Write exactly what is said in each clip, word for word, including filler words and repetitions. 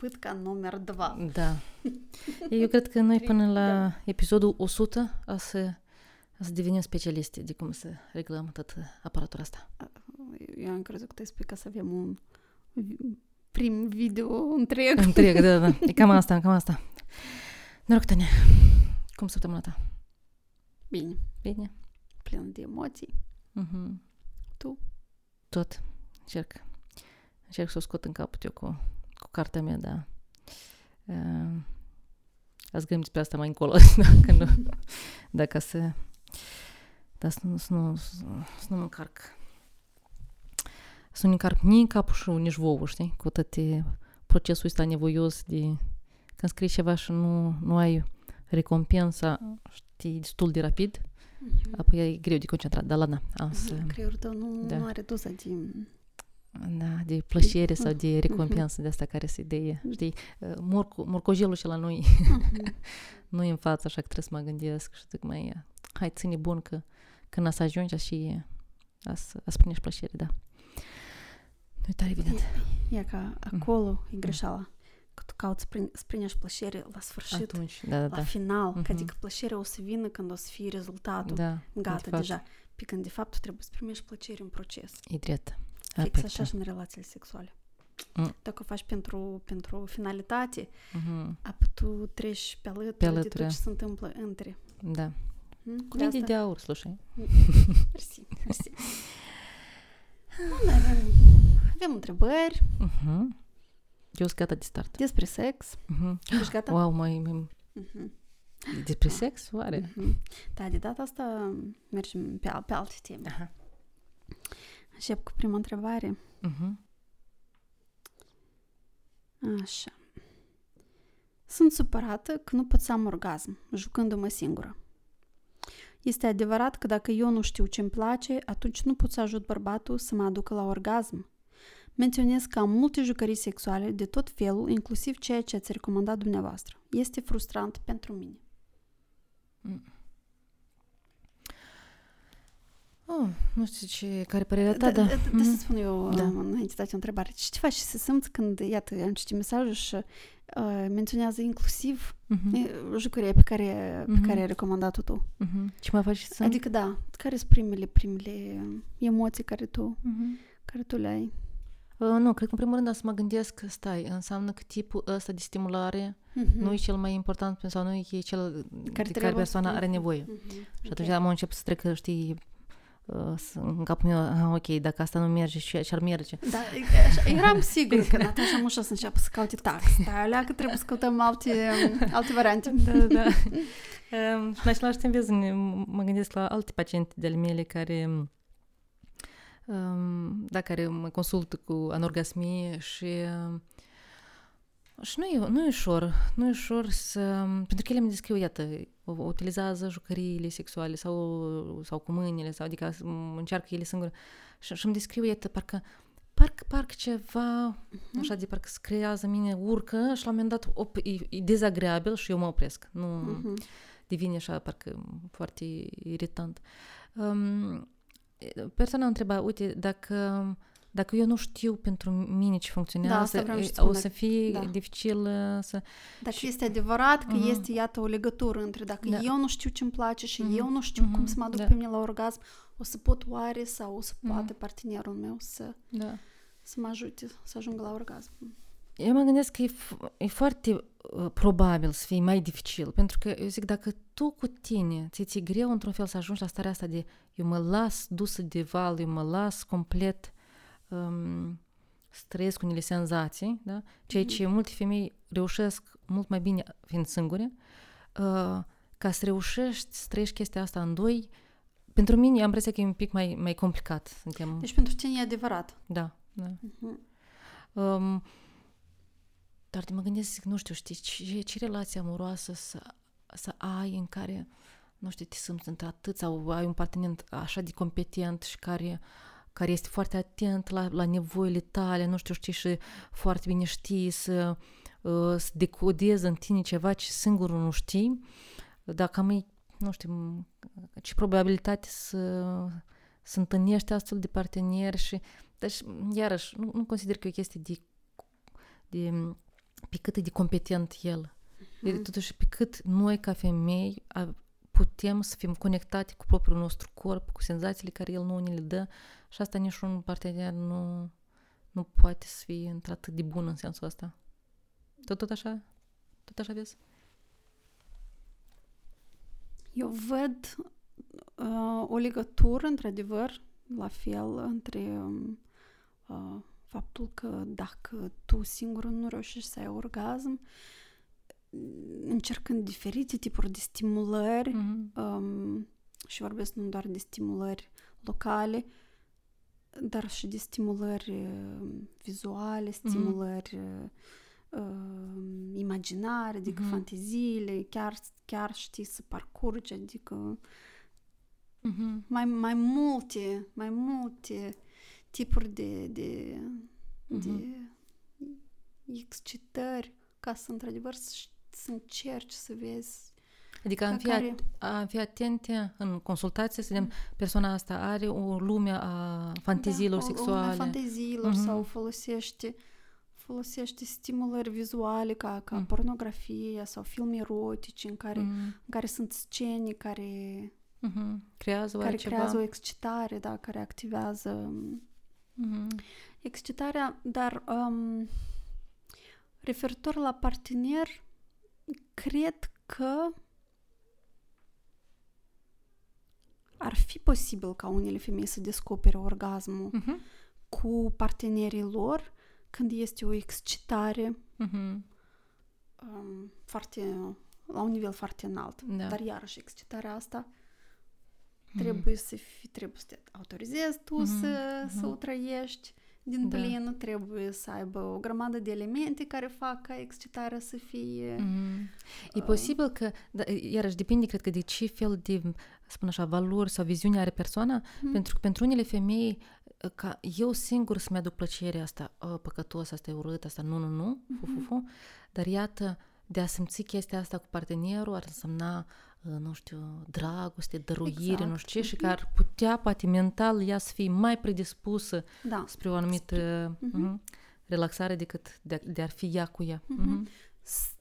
pытca număr doi. Da. Eu cred că noi până la episodul o sută o să, o să devenim specialiști de cum să reglăm tot aparatura asta. Eu am crezut că te spui că să avem un prim video întreg. Întreg, da, da. E cam asta, cam asta. Noroc, Tania. Cum săptămâna ta? Bine. Bine. Plin de emoții. Uh-huh. Tu? Tot. Încerc. Încerc să o scot în caput eu cu, cu cartea mea, dar uh, ați gândit despre asta mai încolo, dacă nu, dacă se, dar să nu, să nu, să nu mă încarc. Să nu încarc nici capul și nici vouă, știi? Cu toate procesul ăsta nevoios de când scrii ceva și nu, nu ai recompensa, știi, destul de rapid, mm-hmm. apoi e greu de concentrat, dar la na. Creierul tău nu, da. nu are doza de... Da, de plăcere sau de recompensă de asta care se dea, știi, morco, morcojelul și la noi nu e în față, așa că trebuie să mă gândesc și zic, mai, hai, ține bun că când a să ajungi, așa a primești plăcere, da. Nu e tare evident. E că acolo e greșeala, că tu cauți să primești plăcere la sfârșit, atunci, da, da, la da. final, mm-hmm. că adică plăcerea o să vină când o să fie rezultatul, da, gata, deja, pe când de fapt tu trebuie să primești plăcere în proces. E drept. Fix așa și în relațiile sexuale. Mm. Dacă o faci pentru, pentru finalitate, mm-hmm. apoi tu treci pe alături de tot ce se întâmplă între. Da. Mm? Cuvinte de, de aur, slușai. Mersi, mersi. avem, avem întrebări. Mm-hmm. Eu sunt gata de start. Despre sex. Mm-hmm. Ești gata? Wow, mai... mai... Mm-hmm. Despre da. sex? Oare? Mm-hmm. Da, de data asta mergem pe, al, pe alte teme. Aha. Încep cu prima întrebare. Uh-huh. Așa. Sunt supărată că nu pot să am orgasm, jucându-mă singură. Este adevărat că dacă eu nu știu ce-mi place, atunci nu pot să ajut bărbatul să mă aducă la orgasm. Menționez că am multe jucării sexuale de tot felul, inclusiv ceea ce ați recomandat dumneavoastră. Este frustrant pentru mine. Mm. Oh, nu știu ce, care părerea ta, da. Da, da, da să spun eu da. înainte de o întrebare. Ce faci și să simți când, iată, am citit mesajul și uh, menționează inclusiv uh-huh. jucăria pe care, uh-huh. pe care ai recomandat-o tu. Uh-huh. Ce mai faci să Adică, da, care sunt primele, primele emoții care tu, uh-huh. care tu le ai? Uh, nu, cred că în primul rând să mă gândesc că stai, înseamnă că tipul ăsta de stimulare uh-huh. nu e cel mai important sau nu e cel care de care persoana are nevoie. Uh-huh. Și atunci okay. am început să trec, știi, în capul meu, ok, dacă asta nu merge și ar merge. Da, așa, eram sigură că Natasha Mușa să înceapă să caute taxe, dar alea că trebuie să căutăm alte, alte variante. Da, da, da. um, și în același timp, vezi, mă gândesc la alte paciente de-ale mele care, um, da, care mă consultă cu anorgasmie și, și nu, e, nu e ușor, nu e ușor să, pentru că ele îmi descriu, iată, utilizează jucăriile sexuale sau, sau cu mâinile, sau adică încearcă ele singură și îmi descriu, iată, parcă, parcă, parcă ceva, uh-huh. așa de parcă se creează mine, urcă și la un moment dat op, e, e dezagreabil și eu mă opresc. Nu uh-huh. devine așa, parcă foarte irritant. Um, persoana întreba, uite, dacă, dacă eu nu știu pentru mine ce funcționează, da, să o să fie da. dificil să... Dacă și... este adevărat că uh-huh. este, iată, o legătură între dacă da. eu nu știu ce-mi place și uh-huh. eu nu știu uh-huh. cum să mă aduc da. pe mine la orgasm, o să pot oare sau o să poate uh-huh. partenerul meu să, da. să mă ajute să ajung la orgasm. Eu mă gândesc că e, f- e foarte uh, probabil să fie mai dificil, pentru că, eu zic, dacă tu cu tine ți-e, ți-e greu într-un fel să ajungi la starea asta de eu mă las dusă de val, eu mă las complet... Um, să trăiesc cu unele senzații, da? Ceea ce multe femei reușesc mult mai bine fiind singure, uh, ca să reușești să trăiești chestia asta în doi. Pentru mine am impresia că e un pic mai, mai complicat. Suntem... Deci pentru tine e adevărat. Da. da. Uh-huh. Um, dar mă gândesc, nu știu, știi, ce, ce relație amoroasă să, să ai în care, nu știu, te simți într-atât sau ai un partener așa de competent și care... care este foarte atent la, la nevoile tale, nu știu, știi, și foarte bine știi să, să decodezi în tine ceva ce singurul nu știi, dar cam e, nu știu, ce probabilitate să, să întâlnești astfel de parteneri și, deci, iarăși, nu, nu consider că e o chestie de, de pe cât e de competent el. Uh-huh. Totuși, pe cât noi ca femei putem să fim conectate cu propriul nostru corp, cu senzațiile care el nu ne le dă, și asta niciun partener nu, nu poate să fie într-atât de bun în sensul ăsta. Tot, tot așa? Tot așa vezi? Eu văd uh, o legătură, într-adevăr, la fel, între uh, faptul că dacă tu singură nu reușești să ai orgasm, încercând diferite tipuri de stimulări, mm-hmm. um, și vorbesc nu doar de stimulări locale, dar și de stimulări uh, vizuale, stimulări mm-hmm. uh, imaginare, adică mm-hmm. fanteziile, chiar, chiar știi să parcurgi, adică mm-hmm. mai, mai multe, mai multe tipuri de, de, mm-hmm. de excitări, ca să, într-adevăr, să, să încerci să vezi. Adică am fi, care... a, fi atente în consultație, să vedem, mm. persoana asta are o lume a fanteziilor da, sexuale. O lume a fanteziilor mm-hmm. sau folosește, folosește stimulări vizuale ca, ca mm. pornografia sau filme erotice în care, mm. în care sunt scene care, mm-hmm. creează, care creează o excitare, da, care activează mm-hmm. excitarea, dar... Um, referitor la partener, cred că ar fi posibil ca unele femei să descopere orgasmul uh-huh. cu partenerii lor când este o excitare uh-huh. um, foarte, la un nivel foarte înalt. Da. Dar iarăși excitarea asta uh-huh. trebuie să fi, trebuie să te autorizezi tu uh-huh. să, uh-huh. să o trăiești din da. Plină, trebuie să aibă o grămadă de elemente care fac ca excitarea să fie... Mm. Uh, e posibil că, da, iarăși depinde, cred că, de ce fel de, spun așa, valori sau viziune are persoana, mm. pentru că pentru unele femei, ca eu singur să-mi aduc plăcerea asta, oh, păcătos, asta e urât, asta nu, nu, nu, fu, fu, fu, dar iată, de a simți chestia asta cu partenerul ar însemna, nu știu, dragoste, dăruire, exact. Nu știu ce, și că ar putea, poate, mental, ea să fie mai predispusă da. Spre o anumită uh-huh. relaxare decât de, de ar fi ea cu ea. Uh-huh. Uh-huh.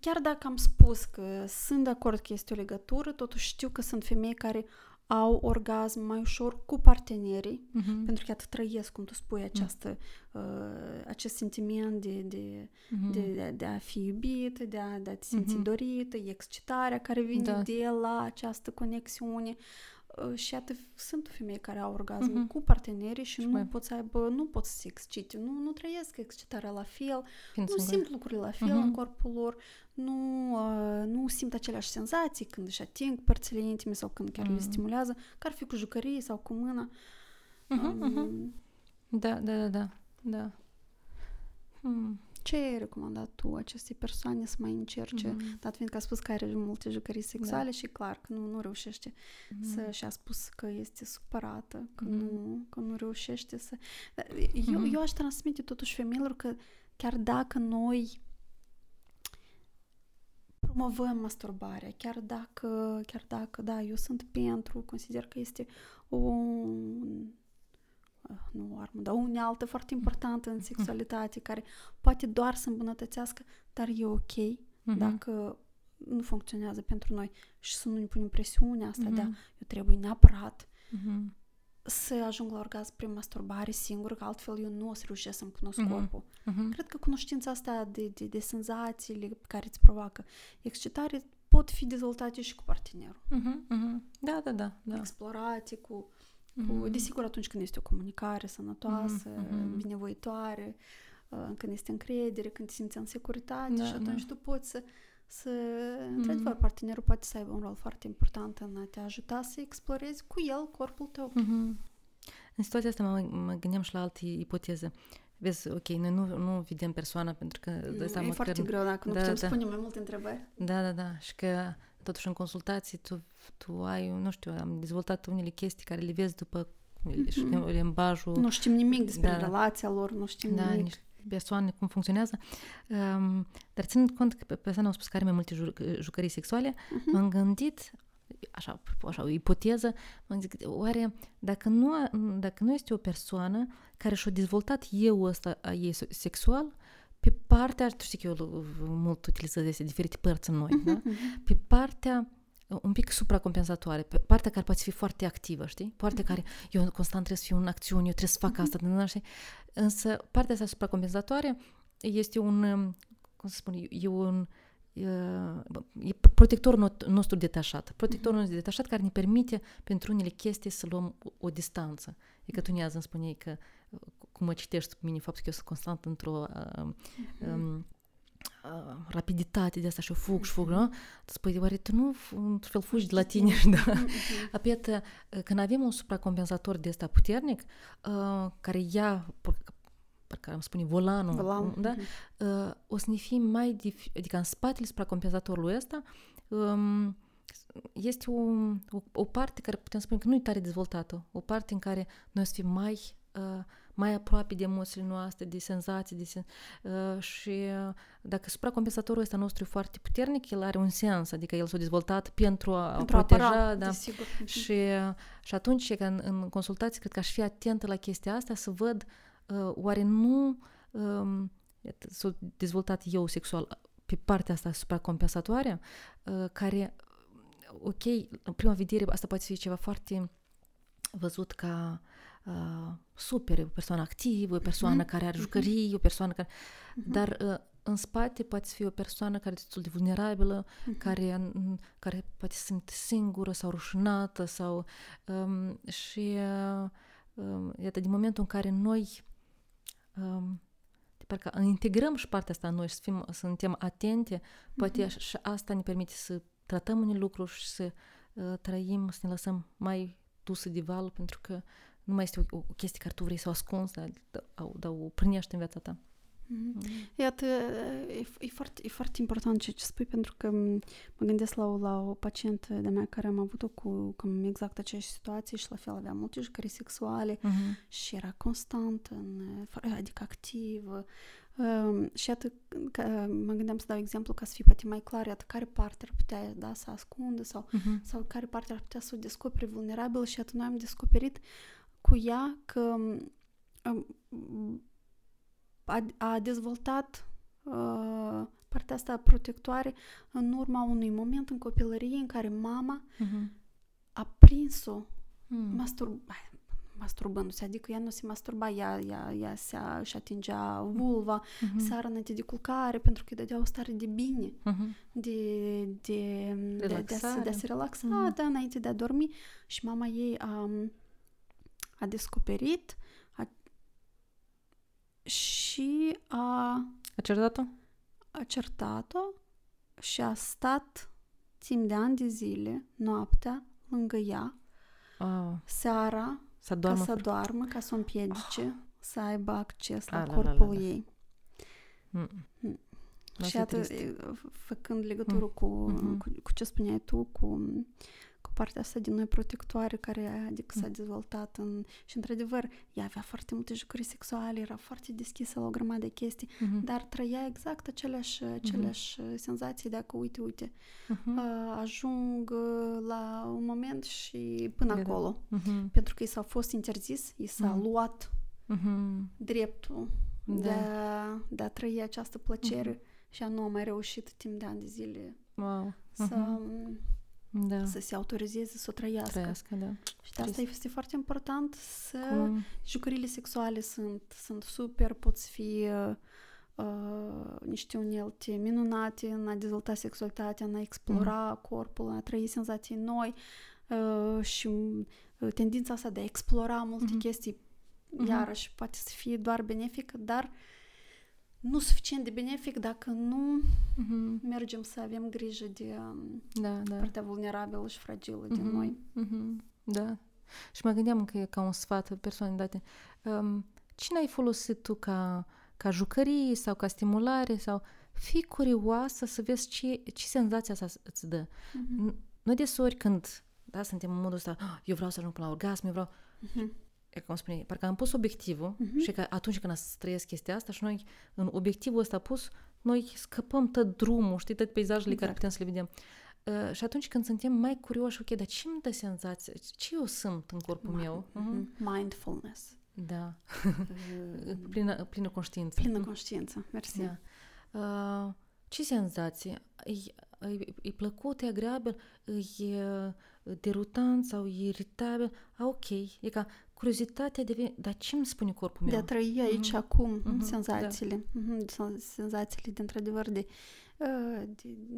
Chiar dacă am spus că sunt de acord că este o legătură, totuși știu că sunt femei care au orgasm mai ușor cu partenerii, uh-huh. pentru că atât trăiesc, cum tu spui, această, uh, acest sentiment de, de, uh-huh. de, de a fi iubit, de a, de a te simți uh-huh. dorită, excitarea care vine da. De la această conexiune. Uh, și atât sunt femei care au orgasm uh-huh. cu partenerii și, și nu mai... pot să aibă, nu pot să se excite, nu, nu trăiesc excitarea la fel, când nu simt lucrurile la fel uh-huh. în corpul lor, nu, uh, nu simt aceleași senzații când își ating părțile intime sau când chiar uh-huh. le stimulează, că ar fi cu jucărie sau cu mâna. Uh-huh, um, uh-huh. Da, da, da, da. da. Hmm. Ce ai recomandat tu acestei persoane să mai încerce? Mm-hmm. Dat fiindcă a spus că are multe jucării sexuale da. Și clar că nu, nu reușește mm-hmm. să... Și a spus că este supărată, că, mm-hmm. nu, că nu reușește să... Eu, mm-hmm. eu aș transmite totuși femeilor că chiar dacă noi promovăm masturbarea, chiar dacă, chiar dacă, da, eu sunt pentru, consider că este o... nu o armă, dar o unealtă foarte importantă în sexualitate, care poate doar să îmbunătățească, dar e ok uh-huh. dacă nu funcționează pentru noi și să nu ne punem presiunea asta, uh-huh. da, eu trebuie neapărat uh-huh. să ajung la orgasm prin masturbare singură, că altfel eu nu o să reușesc să-mi cunosc uh-huh. corpul. Uh-huh. Cred că cunoștința asta de, de, de senzațiile care îți provoacă excitare pot fi dezvoltate și cu partenerul. Uh-huh. Uh-huh. Da, da, da, da. Explorate cu... Cu, desigur, atunci când este o comunicare sănătoasă, mm-hmm. binevoitoare, când este încredere, când te simți în securitate da, și atunci da. Tu poți să, să mm-hmm. într-adevăr, partenerul poate să aibă un rol foarte important în a te ajuta să explorezi cu el corpul tău. Mm-hmm. În situația asta mă, mă gândeam și la alte ipoteze. Vezi, ok, noi nu, nu vedem persoana pentru că... Nu, e măcar... foarte greu dacă da, nu putem da. Spune mai multe întrebări. Da, da, da. Și că totuși în consultații tu, tu ai, nu știu, am dezvoltat unele chestii care le vezi după mm-hmm. limbajul. Nu știm nimic despre da. Relația lor, nu știm da, nimic. Niște persoane, cum funcționează. Um, dar ținând cont că persoana a spus că are mai multe ju- jucării sexuale, mm-hmm. m-am gândit... Așa, așa, o ipoteză, zic, oare dacă nu, dacă nu este o persoană care și-a dezvoltat eu ăsta a ei sexual, pe partea, tu știi că eu mult utilizez aceste diferite părți în noi, da? Pe partea un pic supracompensatoare, pe partea care poate fi foarte activă, știi? Partea care eu constant trebuie să fiu în acțiune, eu trebuie să fac asta, știi? Însă partea asta supracompensatoare este un, cum să spun, e un e protectorul nostru detașat. Protectorul nostru detașat care ne permite pentru unele chestii să luăm o distanță. E că tu nează îmi spuneai că cum mă citești pe mine, faptul că eu sunt constant într-o uh, um, uh, rapiditate de asta și eu fug și fug, nu? Spui, oare tu nu într-un fel fugi de la tine? Da. Apoi, când avem un supracompensator de ăsta puternic, uh, care ia, parcă am spune, volanul, volanul. Da? Uh, o să ne fim mai, dif- adică în spatele supracompensatorului ăsta, um, este o, o, o parte care putem spune că nu e tare dezvoltată, o parte în care noi o să fim mai Uh, mai aproape de emoțiile noastre, de senzații, de sen- uh, și uh, dacă supracompensatorul ăsta nostru e foarte puternic, el are un sens, adică el s-a dezvoltat pentru a pentru proteja, apăra, da. Și, uh, și atunci în, în consultații cred că aș fi atentă la chestia asta, să văd uh, oare nu um, s-a dezvoltat eu sexual pe partea asta supracompensatoare, uh, care, ok, în prima vedere asta poate fi ceva foarte văzut ca Uh, super, e o persoană activă, o persoană care are jucării, o persoană care... Dar uh, în spate poate fi o persoană care e destul de vulnerabilă, care, care poate se simte singură sau rușinată sau... Um, și uh, um, iată, din momentul în care noi um, parcă integrăm și partea asta în noi și să fim, suntem atente, poate uh-huh. și asta ne permite să tratăm unele lucruri și să uh, trăim, să ne lăsăm mai dusă de val, pentru că nu mai este o, o chestie care tu vrei să o ascunzi, dar, dar, dar o prinești în viața ta. Mm-hmm. Iată, e, e, foarte, e foarte important ce, ce spui, pentru că mă gândesc la o, la o pacientă de-a mea care am avut-o cu cam exact aceeași situație și la fel avea multe jucării sexuale mm-hmm. și era constant, în, adică activă. Um, și iată, că, mă gândeam să dau exemplu ca să fie poate mai clar, iată, care parte ar putea da, să ascundă sau, uh-huh. sau care parte ar putea să o descopere vulnerabilă și iată, noi am descoperit cu ea că um, a, a dezvoltat uh, partea asta protectoare în urma unui moment în copilărie în care mama uh-huh. a prins-o hmm. masturba. masturbându-se, adică ea nu se masturba, ea, ea, ea se-a, își atingea vulva, uh-huh. seara înainte de culcare, pentru că îi dădea o stare de bine, uh-huh. de, de, de, de, a se, de a se relaxa, uh-huh. da, înainte de a dormi. Și mama ei a, a descoperit a, și a... A certat-o? A certat-o și a stat timp de ani de zile, noaptea, lângă ea, oh. seara, să doarmă, ca să doarmă, ca să o împiedice, oh. să aibă acces la a, corpul la, la, la. ei. Mm. Și atât, făcând legătură mm. cu, mm-hmm. cu, cu ce spuneai tu, cu, cu partea asta din noi protectoare, care adică mm. s-a dezvoltat în... Și într-adevăr, ea avea foarte multe jucării sexuale, era foarte deschisă la o grămadă de chestii, mm-hmm. dar trăia exact aceleași, aceleași mm-hmm. senzații, dacă uite, uite, mm-hmm. ajung la un moment și până de acolo. Da. Mm-hmm. Pentru că i s-a fost interzis, i s-a mm-hmm. luat mm-hmm. dreptul da. de, a, de a trăi această plăcere mm-hmm. și a nu a mai reușit timp de ani de zile wow. să... Mm-hmm. Da. Să se autorizeze, să o trăiască. trăiască da. Și de asta este foarte important să... Cum? Jucăriile sexuale sunt, sunt super, pot fi uh, niște unelte minunate în a dezvolta sexualitatea, în a explora mm. corpul, în a trăi senzații noi uh, și tendința asta de a explora multe mm-hmm. chestii, iarăși, mm-hmm. poate să fie doar benefică, dar nu suficient de benefic dacă nu uh-huh. mergem să avem grijă de da, da. partea vulnerabilă și fragilă uh-huh. din noi. Uh-huh. Da. Și mă gândeam că e ca un sfat persoane date. Um, cine ai folosit tu ca, ca jucărie sau ca stimulare? Sau fii curioasă să vezi ce, ce senzația asta îți dă. Uh-huh. Noi desori când da, suntem în modul ăsta, oh, eu vreau să ajung până la orgasm, eu vreau... Uh-huh. Cum spune, parcă am pus obiectivul uh-huh. și că atunci când trăiesc chestia asta și noi în obiectivul ăsta pus, noi scăpăm tot drumul, știi, tot peisajele exact. care putem să le vedem. Uh, și atunci când suntem mai curioși, ok, dar ce îmi dă senzație? Ce eu sunt în corpul Mind- meu? Uh-huh. Mindfulness. Da. plină, plină conștiință. Plină conștiință, mersi. Da. Uh, ce senzație? E, e, e plăcut, e agreabil, e derutant sau e iritabil? Ah, ok. E ca curiozitatea devine... Dar ce îmi spune corpul meu? De a trăi aici, uh-huh. acum, uh-huh. senzațiile. Uh-huh. Senzațiile, dintr-adevăr, de...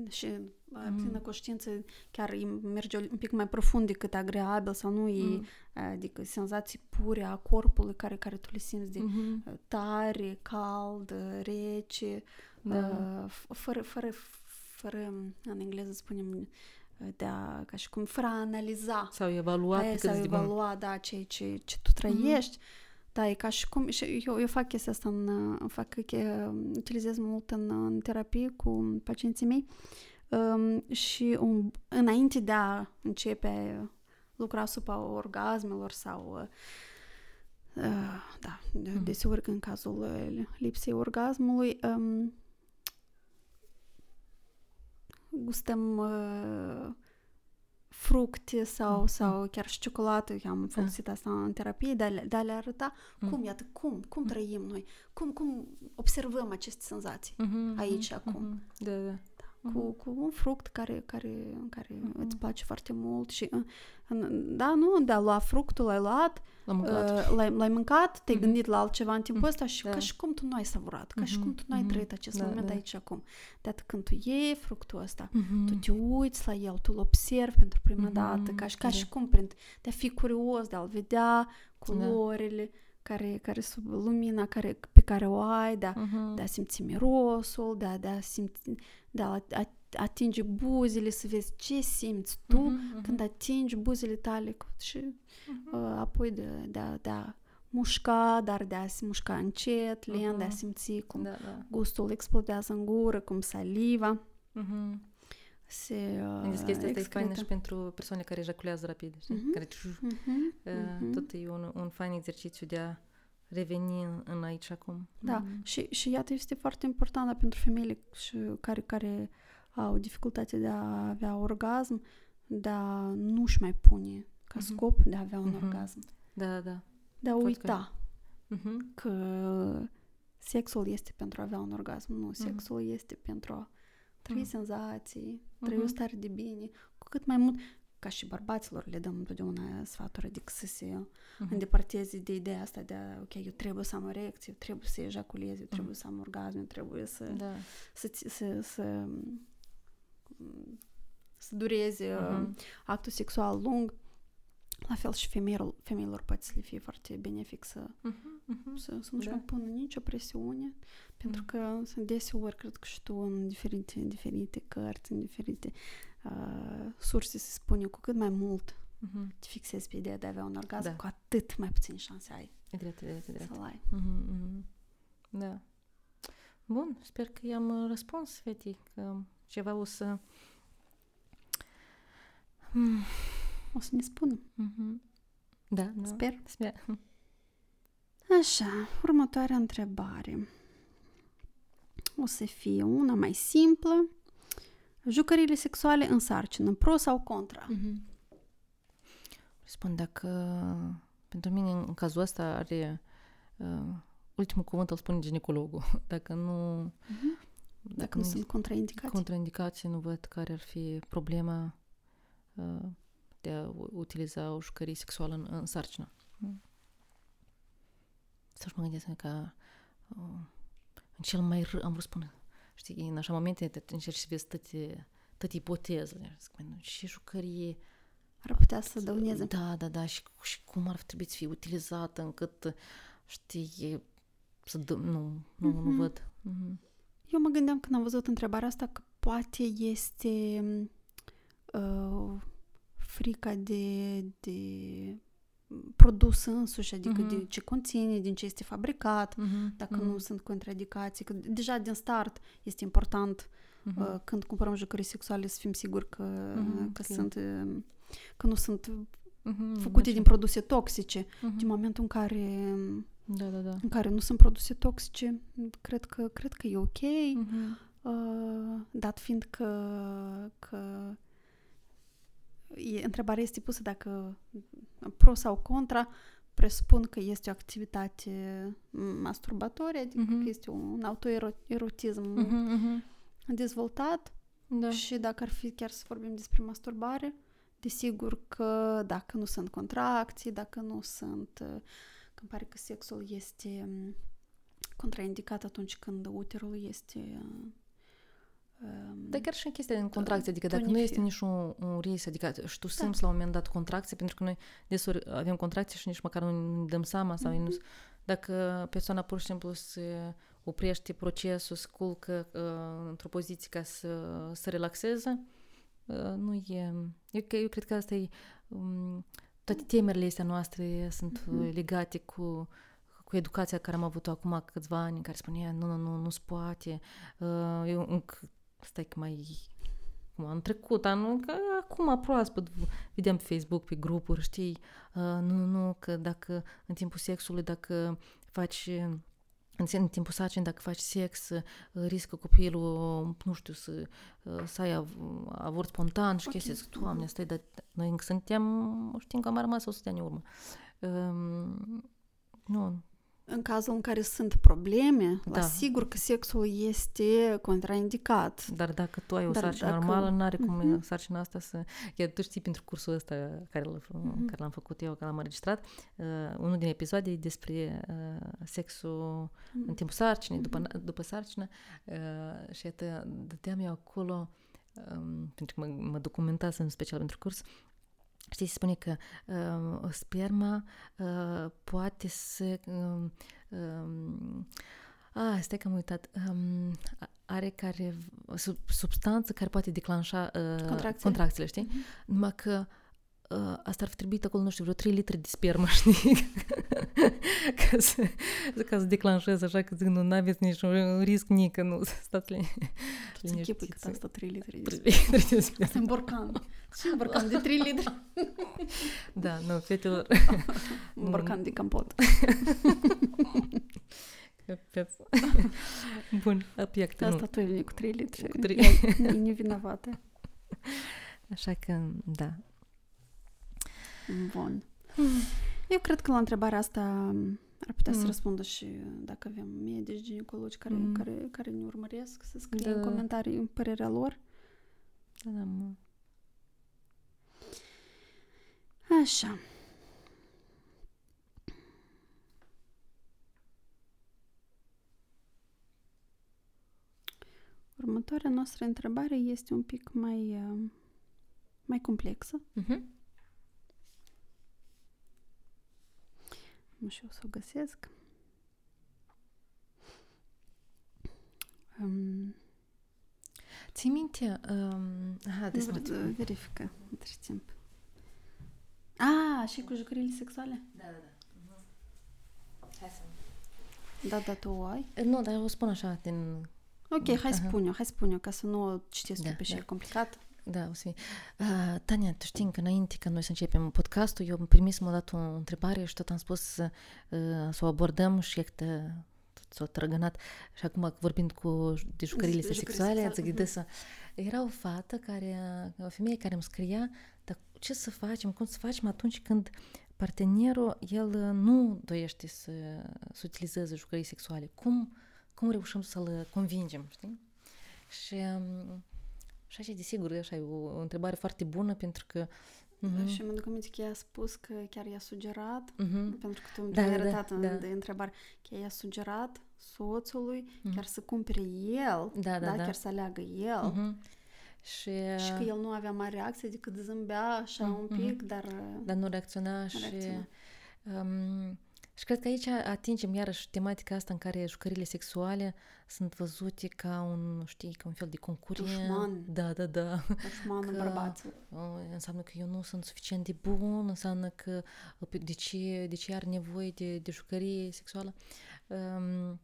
și mm. plină conștiință chiar merge un pic mai profund decât agreabil sau nu, e, mm. adică senzații pure a corpului care, care tu le simți de mm-hmm. tare, cald, rece, da. fără, fără, fără, în engleză spunem, da, ca și cum, fără a analiza sau evalua, aia, sau evalua da, ce, ce, ce tu trăiești. Mm-hmm. Da, e ca și cum... Și eu, eu fac chestia asta, în, fac, utilizez mult în, în terapie cu pacienții mei um, și um, înainte de a începe lucra asupra orgasmelor sau... Uh, da, de, desigur că în cazul lipsei orgasmului um, gustăm... Uh, fructe sau, mm-hmm. sau chiar și ciocolată, eu am folosit mm. asta în terapie, de a, de a le arăta mm. cum, iată, cum, cum mm. trăim noi, cum, cum observăm aceste senzații mm-hmm. aici, acum. Mm-hmm. Da, da. Da. Cu, cu un fruct care, care, care mm-hmm. îți place foarte mult și, da, nu, de a lua fructul, l-ai luat, l-ai mâncat, l-ai, l-ai mâncat te-ai mm-hmm. gândit la altceva în timpul ăsta și da. Ca și cum tu nu ai savurat, ca mm-hmm. și cum tu nu ai trăit acest da, moment da. Aici, acum. De atât când tu iei fructul ăsta, mm-hmm. tu te uiți la el, tu îl observi pentru prima mm-hmm. dată, ca și, ca da. Și cum, prin, de a fi curios, de a-l vedea, culorile, da. Care, care sub lumina care, pe care o ai, de a, uh-huh. de a simți mirosul, de a, de a, simți, de a atinge buzele, să vezi ce simți tu uh-huh. când atingi buzele tale și uh-huh. uh, apoi de, de, a, de a mușca, dar de a se mușca încet, lent, uh-huh. de a simți cum da, da. Gustul explodează în gură, cum saliva. Uh-huh. Se, uh, în chestia asta e faină și pentru persoanele care ejaculează rapid, uh-huh. care uh, uh-huh. tot e un, un fain exercițiu de a reveni în, în aici acum. Da, uh-huh. și, și iată este foarte importantă pentru femeile care, care au dificultate de a avea orgasm, de a nu-și mai pune ca uh-huh. scop de a avea un uh-huh. orgasm. Da, da, da. De a tot uita că... Uh-huh. că sexul este pentru a avea un orgasm, nu, sexul uh-huh. este pentru a trei senzații, trei o stare de bine, cu cât mai mult, ca și bărbaților le dăm întotdeauna sfaturi, adică să se uh-huh. îndepărteze de ideea asta de, ok, eu trebuie să am o erecție, eu trebuie să ejaculez, eu uh-huh. trebuie să am orgasm, eu trebuie să, da. să, să, să, să, să dureze uh-huh. actul sexual lung. La fel și femeilor, femeilor poate să le fie foarte benefic să, uh-huh, uh-huh, să, să nu-și da. Mai pună nicio presiune, pentru uh-huh. că deseori, cred că și tu în diferite, în diferite cărți, în diferite uh, surse se spune cu cât mai mult uh-huh. te fixezi pe ideea de a avea un orgasm, da. Cu atât mai puțin șanse ai drept, drept, drept. Să-l ai. Uh-huh, uh-huh. Da. Bun, sper că i-am răspuns, Feti, că ceva o să... Hmm. O să ne spunem. Mm-hmm. Da, da. Sper. Sper. Așa, următoarea întrebare. O să fie una mai simplă. Jucăriile sexuale în sarcină, pro sau contra? Mm-hmm. Răspund dacă pentru mine în cazul ăsta are uh, ultimul cuvânt îl spune ginecologul. Dacă nu... Mm-hmm. Dacă, dacă nu sunt contraindicații. Contraindicații, nu văd care ar fi problema... Uh, de a utiliza o jucărie sexuală în, în sarcină. Mm. Să-și mă gândesc că uh, în cel mai râ... Am vrut spune, știi, în așa momente te încerci să vezi toate, toate ipotezele. Și jucărie... Ar putea să dăuneze. Da, da, da. Și, și cum ar trebui să fie utilizată încât, știi, să dă... Nu, nu, mm-hmm. nu văd. Mm-hmm. Eu mă gândeam când am văzut întrebarea asta că poate este... Uh, frica de, de produs însuși, adică uh-huh. de ce conține, din ce este fabricat, uh-huh. dacă uh-huh. nu sunt contraindicații. Că deja din start este important uh-huh. uh, când cumpărăm jucării sexuale să fim siguri că, uh-huh. că, okay. sunt, că nu sunt uh-huh. făcute deci... din produse toxice. Uh-huh. Din momentul în care, da, da, da. În care nu sunt produse toxice, cred că, cred că e ok, uh-huh. uh, dat fiind că, că întrebarea este pusă dacă pro sau contra. presupun că este o activitate masturbatorie, adică uh-huh. că este un autoerotism uh-huh, uh-huh. dezvoltat. Da. Și dacă ar fi chiar să vorbim despre masturbare, desigur că dacă nu sunt contracții, dacă nu sunt... că îmi pare că sexul este contraindicat atunci când uterul este... Dar chiar și în chestia din contracție, adică dacă nu este nici un, un risc, adică și tu simți la un moment dat contracție, pentru că noi desori avem contracții și nici măcar nu ne dăm seama sau mm-hmm. nu, dacă persoana pur și simplu se oprește procesul, se culcă uh, într-o poziție ca să se relaxeze, uh, nu e... Eu, eu cred că asta e... Um, toate temerile astea noastre sunt mm-hmm. legate cu... cu educația care am avut-o acum câțiva ani, care spunea, nu, nu, nu, nu se poate. Eu încă, stai că mai, în trecut, anul, că acum proaspăt, vedeam pe Facebook, pe grupuri, știi, nu, nu, nu, că dacă în timpul sexului, dacă faci, în timpul sacinii, dacă faci sex, riscă copilul, nu știu, să, să ai avort spontan și okay. chestii, Doamne, stai, dar noi încă suntem, știm că am rămas o sută de ani în urmă. Nu, în cazul în care sunt probleme, da. La sigur că sexul este contraindicat. Dar dacă tu ai o Dar sarcină dacă... normală, n-are cum uh-huh. sarcina asta să... Iar tu știi, pentru cursul ăsta care, l- uh-huh. care l-am făcut eu, care l-am înregistrat, uh, unul din episoade e despre uh, sexul uh-huh. în timpul sarcinii, după, după sarcină. Uh, și iată, dădeam eu acolo, um, pentru că mă, mă documentasem special pentru curs, știi, se spune că uh, sperma uh, poate să... Uh, um, a, stai că am uitat. Um, are care sub, substanță care poate declanșa uh, contracțiile. contracțiile, știi? Mm-hmm. Numai că uh, asta ar fi trebuit acolo, nu știu, vreo trei litri de spermă, știi? ca, să, ca să declanșez așa, că zic, nu, n-aveți niciun risc, nici că nu, stați liniștiți. Să închipui cât asta trei litri de spermă. Asta e un borcan. Și un borcan de trei litri. Da, nu, fetelor. Un borcan de compot. Bun, obiecte. Asta tu e cu trei litri. Cu trei. E nevinovată. Așa că, da. Bun. Eu cred că la întrebarea asta ar putea mm. să răspundă și dacă avem medici, ginecologi care, mm. care, care ne urmăresc, să scrie da. În comentarii în părerea lor. Da, da, mă. Așa. Următoarea noastră întrebare este un pic mai, mai complexă. Mhm. Nu știu să o găsesc. Um, Ții minte? Um, aha, despre... Verifică între timp. Ah, și cu jucările sexuale? Da, da, da. Uh-huh. Hai să... Da, da, tu ai? Nu, dar o spun așa din... Ok, hai uh-huh. spun eu, hai spun eu, ca să nu o citesc da, pe și da. Complicat. Da, o să fie. Uh, Tania, tu știi că înainte că noi să începem podcastul, eu primisem o dată o întrebare și tot am spus să, uh, să o abordăm și iată, tot s-o trăgănat. Și acum vorbind cu de jucările de sexuale, ați gândit să... Era o fată, care, o femeie care îmi scria, dar ce să facem, cum să facem atunci când partenerul, el nu doiește să, să utilizeze jucării sexuale. Cum, cum reușim să-l convingem, știi? Și... Um, Și așa, desigur, așa e o, o întrebare foarte bună, pentru că... Uh-huh. Și mă duc aminte că i-a spus că chiar i-a sugerat, uh-huh. pentru că tu mi-ai da, arătat da, în, da. De întrebare, că i-a sugerat soțului uh-huh. chiar să cumpere el, da, da, da, da. Chiar să aleagă el. Uh-huh. Și, și că el nu avea mare reacție decât zâmbea așa uh-huh. un pic, dar... Dar nu reacționa și... Reacționa. Um, și cred că aici atingem iarăși tematica asta în care jucările sexuale sunt văzute ca un, știi, ca un fel de concurent. Dușman. Da, da, da. Dușmanul bărbaților. Înseamnă că eu nu sunt suficient de bun, înseamnă că de ce, de ce are nevoie de, de jucărie sexuală. Um,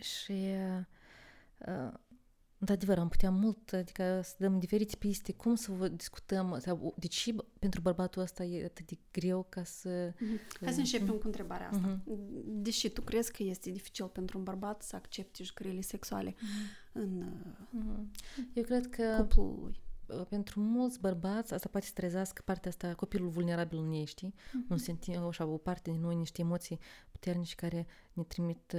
și uh, într-adevăr, am putea mult, adică să dăm diferite piste, cum să discutăm, sau de ce pentru bărbatul ăsta e atât de greu ca să... Mm-hmm. Hai să începem mm-hmm. cu întrebarea asta. Mm-hmm. Deși tu crezi că este dificil pentru un bărbat să accepte jucările sexuale mm-hmm. în mm-hmm. Eu cred că cuplul lui. pentru mulți bărbați asta poate să trezească partea asta, copilul vulnerabil în ei, știi? Mm-hmm. Un sentiment, așa, o parte din noi, niște emoții puternici care ne trimit,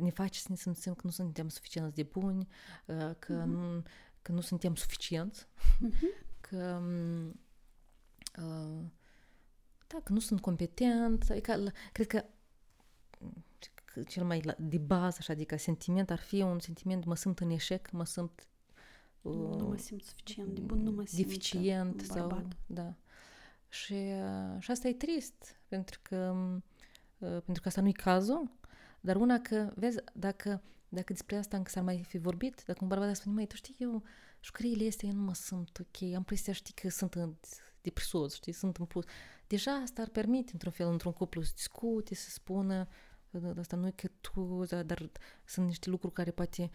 ne face să ne simțim că nu suntem suficient de buni, că, mm-hmm. nu, că nu suntem suficienți, mm-hmm. că... Uh, da, că nu sunt competent, adică, cred că cel mai de bază, așa, adică sentiment ar fi un sentiment, mă simt în eșec, mă simt uh, nu mă simt suficient de bun, nu mă simt deficient sau, da. Și, și asta e trist, pentru că pentru că asta nu e cazul, dar una că, vezi, dacă dacă despre asta încă s-ar mai fi vorbit, dacă un bărbat a spune, măi, tu știi, eu jucăriile astea, eu nu mă simt ok, am presiunea, știi că sunt în depresos, știi, sunt în plus. Deja asta ar permite, într-un fel, într-un cuplu să discute, să spună, asta nu e că tu, dar sunt niște lucruri care poate,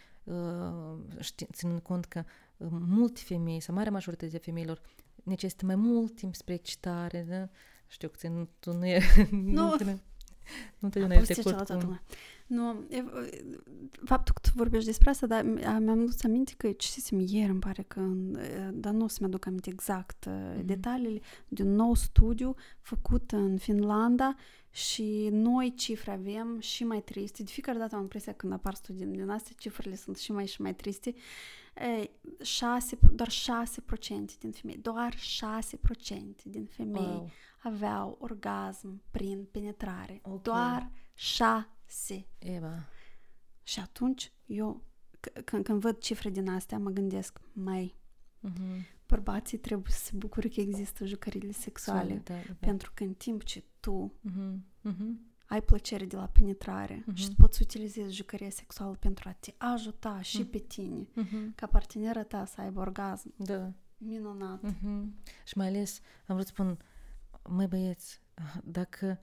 ținând cont că multe femei, sau marea majoritate a femeilor, necesită mai mult timp spre excitare, da? Știu că nu, tu nu e... Nu, nu te dai de acord cu... Nu, e, faptul că tu vorbești despre asta, dar mi-am dus aminte că citisem ieri, îmi pare că, dar nu o să-mi aduc aminte exact mm-hmm. detaliile, de un nou studiu făcut în Finlanda și noi cifre avem și mai triste. De fiecare dată am impresia când apar studii din astea, cifrele sunt și mai și mai triste. șase, doar șase la sută din femei, doar șase la sută din femei wow. aveau orgasm prin penetrare. Okay. Doar șase. Eva. Și atunci eu, c- c- când văd cifre din astea, mă gândesc, mai uh-huh. bărbații trebuie să se bucure că există jucăriile sexuale. Sunt, da, da. Pentru că în timp ce tu uh-huh. Uh-huh. ai plăcere de la penetrare uh-huh. și poți utilizezi jucăria sexuală pentru a te ajuta și uh-huh. pe tine uh-huh. ca partenera ta să aibă orgasm. Da. Minunat. Uh-huh. Și mai ales, am vrut să spun, măi băieți, dacă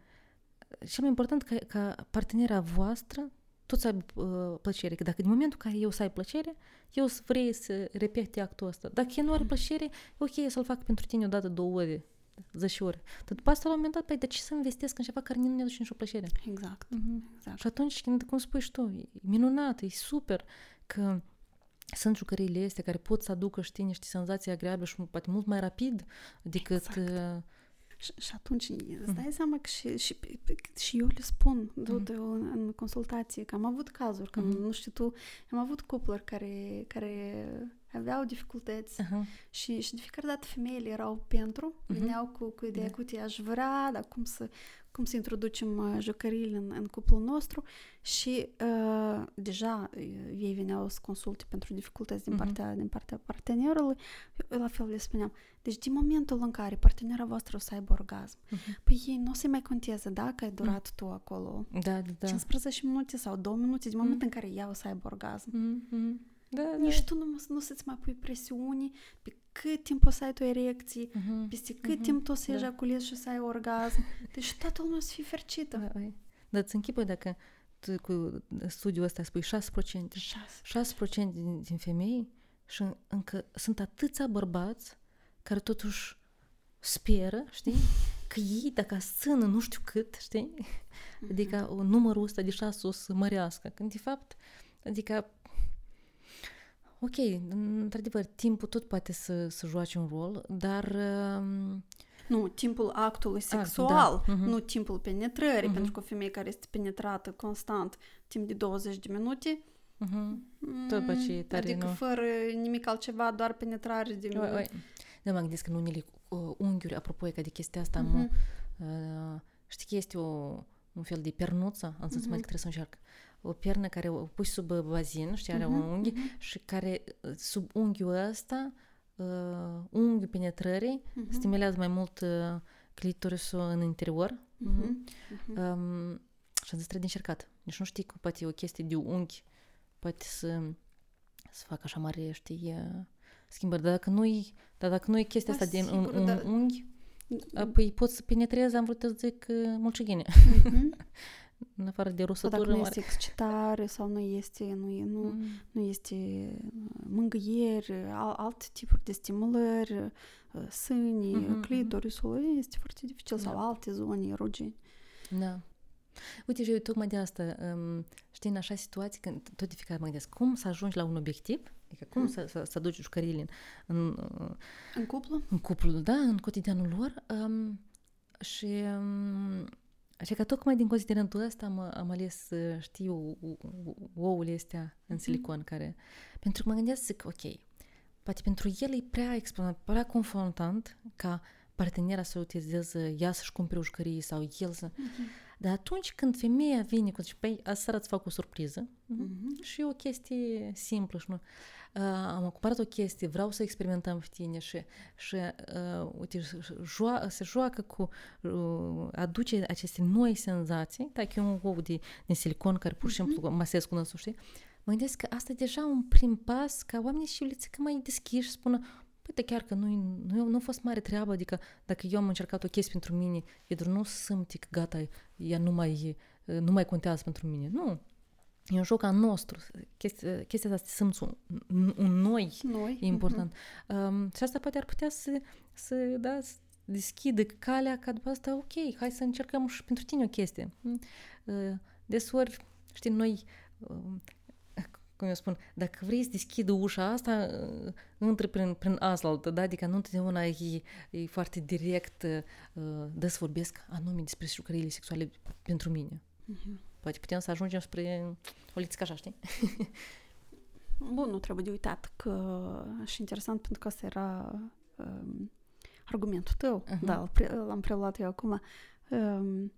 cel mai important ca, ca partenera voastră tot să aibă uh, plăcere. Că dacă din momentul în care eu să ai plăcere, eu să vrei să repete actul ăsta. Dacă el nu are plăcere, ok, să-l fac pentru tine odată, două ori, zece ori. Dar după asta, la un moment dat, păi, de ce să investesc în ceva care nu ne aduce nicio plăcere? Exact. Mm-hmm. Exact. Și atunci, cum spui și tu, e minunat, e super că sunt jucăriile astea care pot să aducă, știi, niște senzații agreabile și poate mult mai rapid decât... Exact. Și, și atunci îți dai seama că și, și, și eu le spun mm-hmm. eu în consultație că am avut cazuri, că mm-hmm. nu știu tu, am avut cupluri care, care aveau dificultăți uh-huh. și, și de fiecare dată femeile erau pentru, uh-huh. veneau cu, cu ideea că te-aș vrea, dar cum să, cum să introducem jucăriile în, în cuplul nostru și uh, deja ei veneau să consulte pentru dificultăți din partea, uh-huh. din partea partenerului. Eu la fel le spuneam, deci din momentul în care partenera voastră o să aibă orgasm, uh-huh. păi ei nu o să-i mai conteze, da, că ai durat uh-huh. tu acolo da, da. cincisprezece minute sau două minute, din momentul uh-huh. în care ea o să aibă orgasm. Uh-huh. Da, da. Nici tu nu, nu să-ți mai pui presiuni pe cât timp o să ai tu erecție, uh-huh, peste cât uh-huh, timp tu o să ejaculezi da. Și să ai orgasm. Deci toată lumea o să fie fericită. Da, dar îți închipă dacă tu, cu studiul ăsta spui șase la sută, șase la sută din, din femei și încă sunt atâția bărbați care totuși speră, știi? Că ei, dacă țină nu știu cât, știi? Uh-huh. Adică numărul ăsta de șase o să mărească. Când de fapt, adică ok, într-adevăr, timpul tot poate să, să joace un rol, dar... Um... Nu, timpul actului sexual, Act, da. uh-huh. nu timpul penetrării, uh-huh. pentru că o femeie care este penetrată constant timp de douăzeci de minute, uh-huh. tot m- ce e tare, adică nu? Fără nimic altceva, doar penetrare de minute. Oi, oi. Da, mă gândesc că în unele uh, unghiuri, apropo, e că de chestia asta, uh-huh. mă, uh, știi că este o, un fel de pernuță, în sensul uh-huh. mai că trebuie să încearcă. O piernă care o pui sub bazin, știi, are uh-huh, un unghi uh-huh. și care sub unghiul ăsta, uh, unghiul penetrării, uh-huh. stimulează mai mult uh, clitorisul în interior. Uh-huh. Uh-huh. Um, și am zis, trebuie de încercat. Deci nu știi că poate e o chestie de unghi, poate să, să facă așa mare, știi, uh, schimbări. Dar dacă nu-i, dar dacă nu-i chestia asta din un, un da. Unghi, apoi pot să penetreze, am vrut să zic, uh, mulțigine. Uh-huh. În afară de rusătură mare. Dacă nu este excitare sau nu este, nu, nu, mm. nu este mângâieri, al, alte tipuri de stimulări, sâni, mm-hmm. clitorisul, este foarte dificil. Da. Sau alte zone erogene. Da. Uite, și eu tocmai de asta, știi, în așa situație, când tot de fiecare mă gândesc, cum să ajungi la un obiectiv Adică cum mm. să, să, să duci jucăriile în, în, în cuplu? În cuplu, da, în cotidianul lor. Um, și... Um, Așa că tocmai din considerentul ăsta am, am ales, știu, ouăle astea în silicon, care... Pentru că mă gândeam să zic, ok, poate pentru el e prea exponent, prea confrontant ca partenera să utilizeze, ea să-și cumpere o jucărie sau el să... Uh-huh. Dar atunci când femeia vine cu... Păi, aseară îți fac o surpriză uh-huh. și o chestie simplă. Și nu, uh, am cumpărat o chestie, vreau să experimentăm cu tine și, și uh, uite, joa, se joacă cu... Uh, aduce aceste noi senzații. Da, e un ou de, de silicon care pur și simplu uh-huh. masez cu nasul, știi? Mă gândesc că asta e deja un prim pas ca oamenii și le țică mai deschiși și spună... Uite, chiar că nu, nu, nu a fost mare treabă, adică dacă eu am încercat o chestie pentru mine, eu nu simt că gata, ea nu mai, nu mai contează pentru mine. Nu. E un joc al nostru. Chestia, chestia asta simți un, un noi, noi, e important. Uh-huh. Um, și asta poate ar putea să, să, da, să deschidă calea ca după asta, ok, hai să încercăm și pentru tine o chestie. Uh, Desori, știi, noi... Um, cum eu spun, dacă vrei să deschidă ușa asta, intră prin, prin asfalt, da? Adică nu întotdeauna e, e foarte direct, uh, dă să vorbesc anume despre jucăriile sexuale pentru mine. Uh-huh. Poate putem să ajungem spre o lițică așa, știi? Bun, nu trebuie de uitat că și interesant pentru că asta era um, argumentul tău, uh-huh. da, l-am preluat eu acum, um,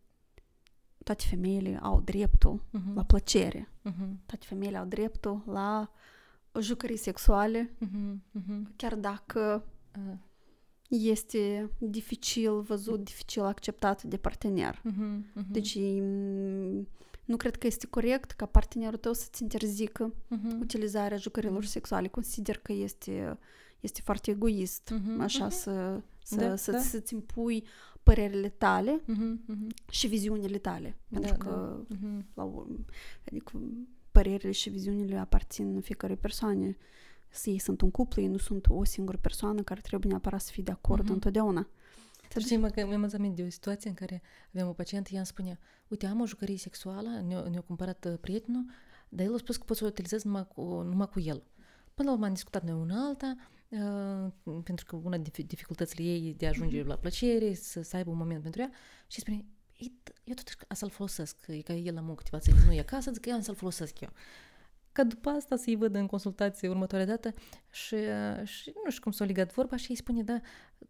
toate femeile au dreptul uh-huh. la plăcere. Uh-huh. Toate femeile au dreptul la jucării sexuale, uh-huh. Uh-huh. chiar dacă uh. este dificil văzut, dificil acceptat de partener. Uh-huh. Uh-huh. Deci nu cred că este corect ca partenerul tău să-ți interzică uh-huh. utilizarea jucărilor sexuale. Consider că este, este foarte egoist, uh-huh. așa uh-huh. să... Să, da, să, da. Să-ți impui părerile tale uh-huh, uh-huh. și viziunile tale. Pentru da, că da. Uh-huh. La, adică, părerile și viziunile aparțin fiecare persoane. Ei sunt un cuplu, ei nu sunt o singură persoană care trebuie neapărat să fie de acord uh-huh. întotdeauna. Deci, mi-am amintit de o situație în care aveam o pacientă, ea îmi spunea, uite, am o jucărie sexuală, ne-a, ne-a cumpărat prietenul, dar el a spus că pot să o utilizez numai cu, numai cu el. Până la urmă am discutat noi una alta, Uh, pentru că una din dificultățile ei de a ajunge mm-hmm. la plăcere, să, să aibă un moment pentru ea, și spune, eu totuși să-l folosesc, e ca el la muncă câteva țări, nu e acasă, zic că eu să-l folosesc eu. Ca după asta să-i văd în consultație următoarea dată și, și nu știu cum s-a legat vorba și îi spune, da,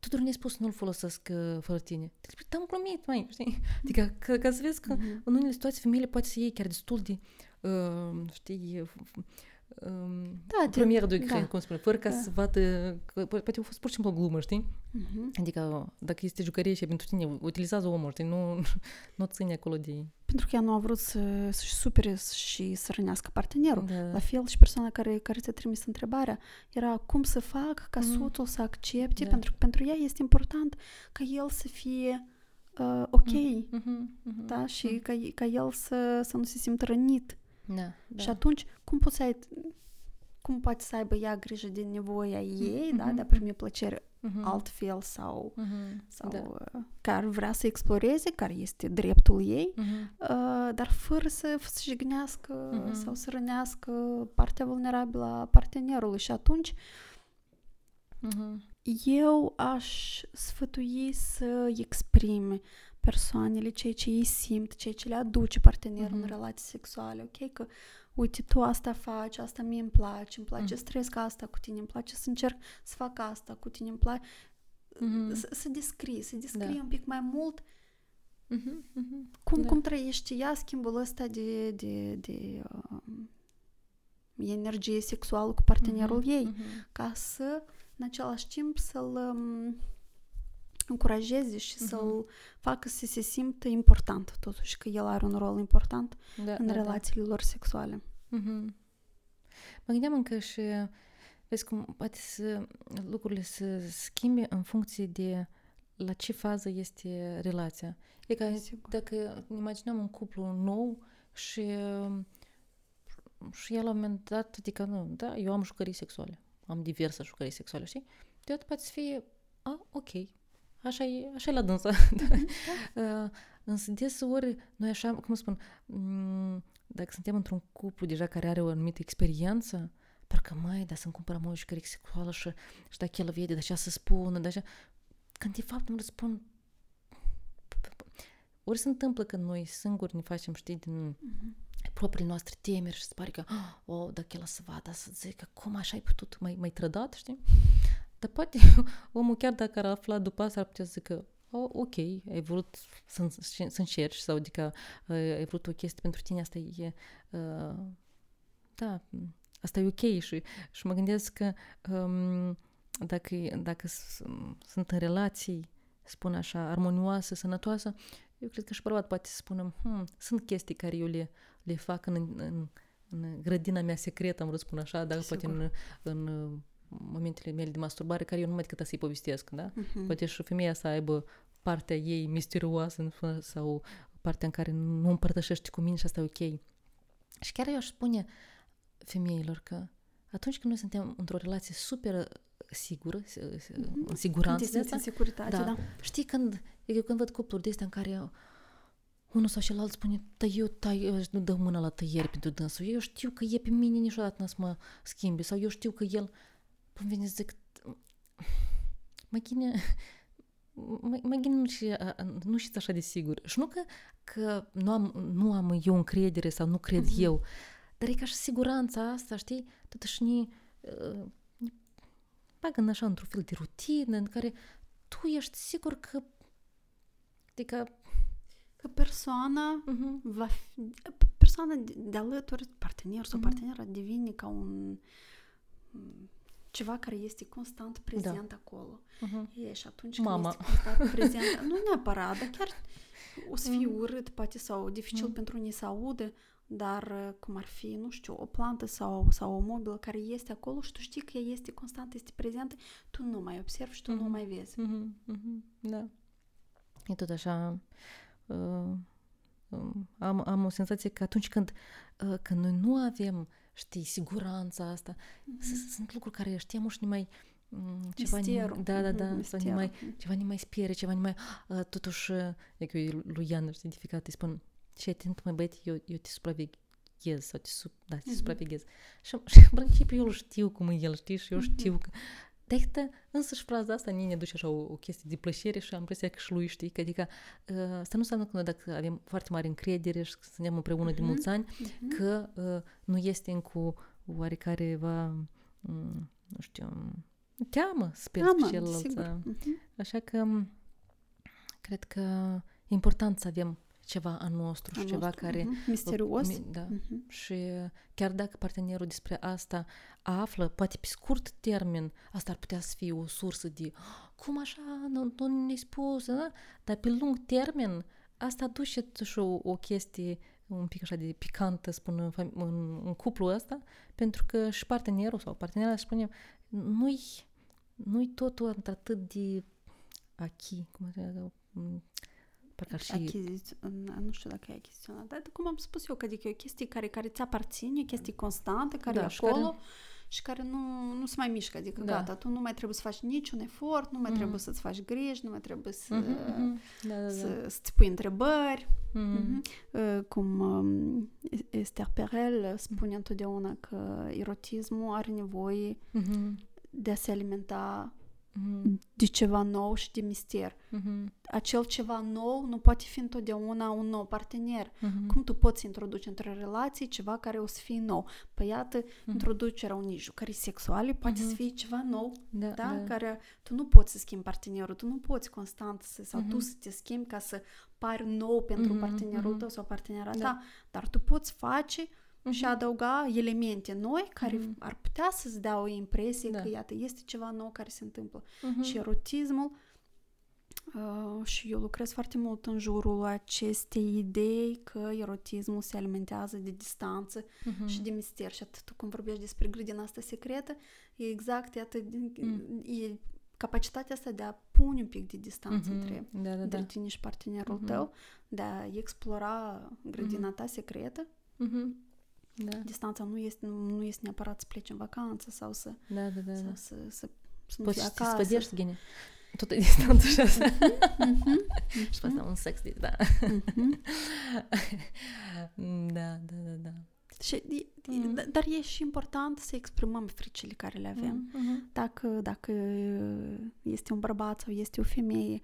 Tudor ne-ai spus să nu-l folosesc uh, fără tine. Deci, te-am glumit, mai, știi? Adică, ca, ca să vezi că mm-hmm. în unele situații femeile poate să iei chiar destul de, uh, știi, da, premier de ecran, da. Cum spune, fără ca da. Să vadă, că, poate a fost pur și simplu o glumă, știi? Uh-huh. Adică dacă este jucărie și pentru tine, utilizează omul, știi? Nu, nu ține acolo de... Pentru că ea nu a vrut să, să-și supere și să rănească partenerul. Da. La fel și persoana care, care ți-a trimis întrebarea era cum să fac ca mm. soțul să accepte, da. Pentru că pentru ea este important ca el să fie uh, ok, mm. mm-hmm. da? Și mm. ca, ca el să, să nu se simtă rănit. Da, da. Și atunci, cum poți să ai, cum poate să aibă ea grijă de nevoia ei, mm-hmm. da, de a primi plăcere mm-hmm. altfel sau, mm-hmm. sau da. Care vrea să exploreze, care este dreptul ei, mm-hmm. dar fără să se jignească mm-hmm. sau să rănească partea vulnerabilă a partenerului. Și atunci, mm-hmm. eu aș sfătui să exprime persoanele, ceea ce ei simt, ceea ce le aduce partenerul mm-hmm. în relații sexuale, ok? Că, uite, tu asta faci, asta mie îmi place, îmi place mm-hmm. să trăiesc asta cu tine, îmi place să încerc să fac asta cu tine, îmi place mm-hmm. să descrii, să descrii da. Un pic mai mult mm-hmm. Mm-hmm. cum, da. Cum trăiește ea schimbul ăsta de, de, de um, energie sexuală cu partenerul mm-hmm. ei, mm-hmm. ca să, în același timp, să-l... Um, încurajeze și uh-huh. să-l facă să se simtă important totuși, că el are un rol important da, în da, relațiile da. Lor sexuale. Uh-huh. Mă gândeam încă și vezi cum poate să, lucrurile se schimbe în funcție de la ce fază este relația. E ca sigur. Dacă imaginăm un cuplu nou și și el la un moment dat, adică nu, da, eu am jucării sexuale, am diverse jucării sexuale, știi? Deodată poate să fie, a, ok, Așa e, așa e la dânsă. uh, însă deseori, noi așa, cum spun, m- dacă suntem într-un cuplu deja care are o anumită experiență, parcă, mai, dar să-mi cumpăr amul jucării sexuală și, și dacă el vede, de așa să spună, de așa. Când de fapt îmi răspund, ori se întâmplă când noi singuri ne facem, știi, din mm-hmm. propriile noastre temeri și se pare că, oh, dacă el să vadă, să zică, cum așa ai putut, mai mai trădat, știi? Dar poate omul chiar dacă ar afla după asta ar putea să zică, oh, ok, ai vrut să, să încerci sau adică ai vrut o chestie pentru tine, asta e, uh, da, asta e ok și, și mă gândesc că um, dacă, dacă sunt în relații, spun așa, armonioasă, sănătoasă, eu cred că și bărbat poate să spună, hmm, sunt chestii care eu le, le fac în, în, în grădina mea secretă, am vrut să spun așa, dar poate în, în momentele mele de masturbare, care eu numai decât să-i povestesc, da? Uh-huh. Poate și femeia să aibă partea ei misterioasă sau partea în care nu împărtășești cu mine și asta e ok. Și chiar eu aș spune femeilor că atunci când noi suntem într-o relație super sigură, în siguranță de asta, în securitate, da. Da. Știi când, eu când văd cupluri de astea în care unul sau celălalt spune, tai eu, tai eu, nu dă mâna la tăieri pentru dânsul, eu știu că e pe mine niciodată n-o să mă schimbi, sau eu știu că el, până vine să zic, mă ghine, mă ghine nu știți așa de sigur. Și nu că, că nu, am, nu am eu încredere sau nu cred mm-hmm. eu, dar e ca și siguranța asta, știi, totuși ne bagă în așa într-un fel de rutină în care tu ești sigur că adică că persoana uh-huh. va fi, persoana de, de alături, partener sau uh-huh. partenera devine ca un ceva care este constant prezent da. Acolo. Uh-huh. E, și atunci când Mama. Este constant prezent, nu neapărat, dar chiar o să fie uh-huh. urât, poate sau dificil uh-huh. pentru unii să audă, dar cum ar fi, nu știu, o plantă sau, sau o mobilă care este acolo și tu știi că ea este constant, este prezentă, tu nu mai observi și tu mm-hmm. nu mai vezi. Mm-hmm. Mm-hmm. Da. E tot așa. Uh, um, am, am o senzație că atunci când, uh, când noi nu avem, știi, siguranța asta, mm-hmm. sunt lucruri care știam și ne mai... Ceva Misterul. Da, da, da. Sau ne mai, ceva ne mai spere, ceva ne mai... Uh, totuși, dacă eu lui Ian își identificat, îi spun... Și atent, mai băieți, eu, eu te supraveghez sau te, sub, da, te mm-hmm. supraveghez. Și, și în principiu eu îl știu cum e el, știi? Și eu știu că... Dar însăși fraza asta ne duce așa o, o chestie de plăcere și am impresia că și lui, știi? Că, adică asta nu înseamnă că noi dacă avem foarte mare încredere și suntem împreună mm-hmm. de mulți ani, mm-hmm. că uh, nu este încă oarecare va, um, nu știu, teamă, sper, cu celălalt. Mm-hmm. Așa că cred că e important să avem ceva al nostru și ceva nostru. Care... Uh-huh. Misterios. Da. Uh-huh. Și chiar dacă partenerul despre asta află, poate pe scurt termen, asta ar putea să fie o sursă de cum așa, nu, nu ne-ai spus, da? Dar pe lung termen, asta aduce și o, o chestie un pic așa de picantă, spun în, fam- în, în cuplul ăsta, pentru că și partenerul sau partenera, să spunem, nu-i, nu-i totul atât de achi, cum să Și... Achiziț... Nu știu dacă e achiziționat, dar cum am spus eu, că adică e o chestie care, care ți aparține, chestii constante, care da, e acolo și care, și care nu, nu se mai mișcă, adică da. Gata, tu nu mai trebuie să faci niciun efort, nu mai mm-hmm. trebuie să-ți faci griji, nu mai trebuie să, mm-hmm. da, da, da. Să, să-ți pui întrebări. Mm-hmm. Mm-hmm. Cum Esther Perel spune mm-hmm. întotdeauna că erotismul are nevoie mm-hmm. de a se alimenta Mm-hmm. de ceva nou și de mister. Mm-hmm. Acel ceva nou nu poate fi întotdeauna un nou partener. Mm-hmm. Cum tu poți introduce într-o relație ceva care o să fie nou? Păi iată, mm-hmm. introducerea unei jucării sexuale poate mm-hmm. să fie ceva nou, da, da? Da. Care tu nu poți să schimbi partenerul, tu nu poți constant să, sau mm-hmm. tu să te schimbi ca să pari nou pentru mm-hmm. partenerul tău sau partenera da. Ta, dar tu poți face mm-hmm. și adăuga elemente noi care mm-hmm. ar putea să-ți dea o impresie da. Că, iată, este ceva nou care se întâmplă. Mm-hmm. Și erotismul, uh, și eu lucrez foarte mult în jurul acestei idei că erotismul se alimentează de distanță mm-hmm. și de mister. Și atât, tu când vorbești despre grădina asta secretă, e exact, iată, mm. e capacitatea asta de a pune un pic de distanță mm-hmm. între, da, da, între da. Tine și partenerul mm-hmm. tău, de a explora grădina mm-hmm. ta secretă. Mm-hmm. Da. Distanța nu este, nu este neapărat să pleci în vacanță sau să da, da, da. Sau să, să, să poți să te spădești, Gine? Tot e distanță și asta. Și asta un sex, da. Da, da, da, da. Și, mm-hmm. Dar e și important să exprimăm fricile care le avem. Mm-hmm. Dacă, dacă este un bărbat sau este o femeie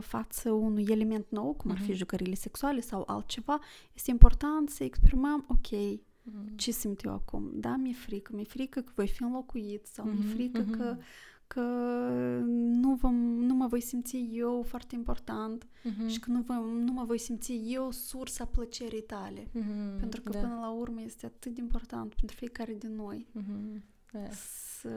față unui element nou, cum ar fi mm-hmm. jucăriile sexuale sau altceva, este important să exprimăm, ok, mm-hmm. ce simt eu acum? Da, mi-e frică, mi-e frică că voi fi înlocuit sau mm-hmm. mi-e frică mm-hmm. că că nu, vom, nu mă voi simți eu foarte important uh-huh. și că nu, vom, nu mă voi simți eu sursa plăcerii tale. Uh-huh. Pentru că da. Până la urmă este atât de important pentru fiecare din noi uh-huh. yeah. să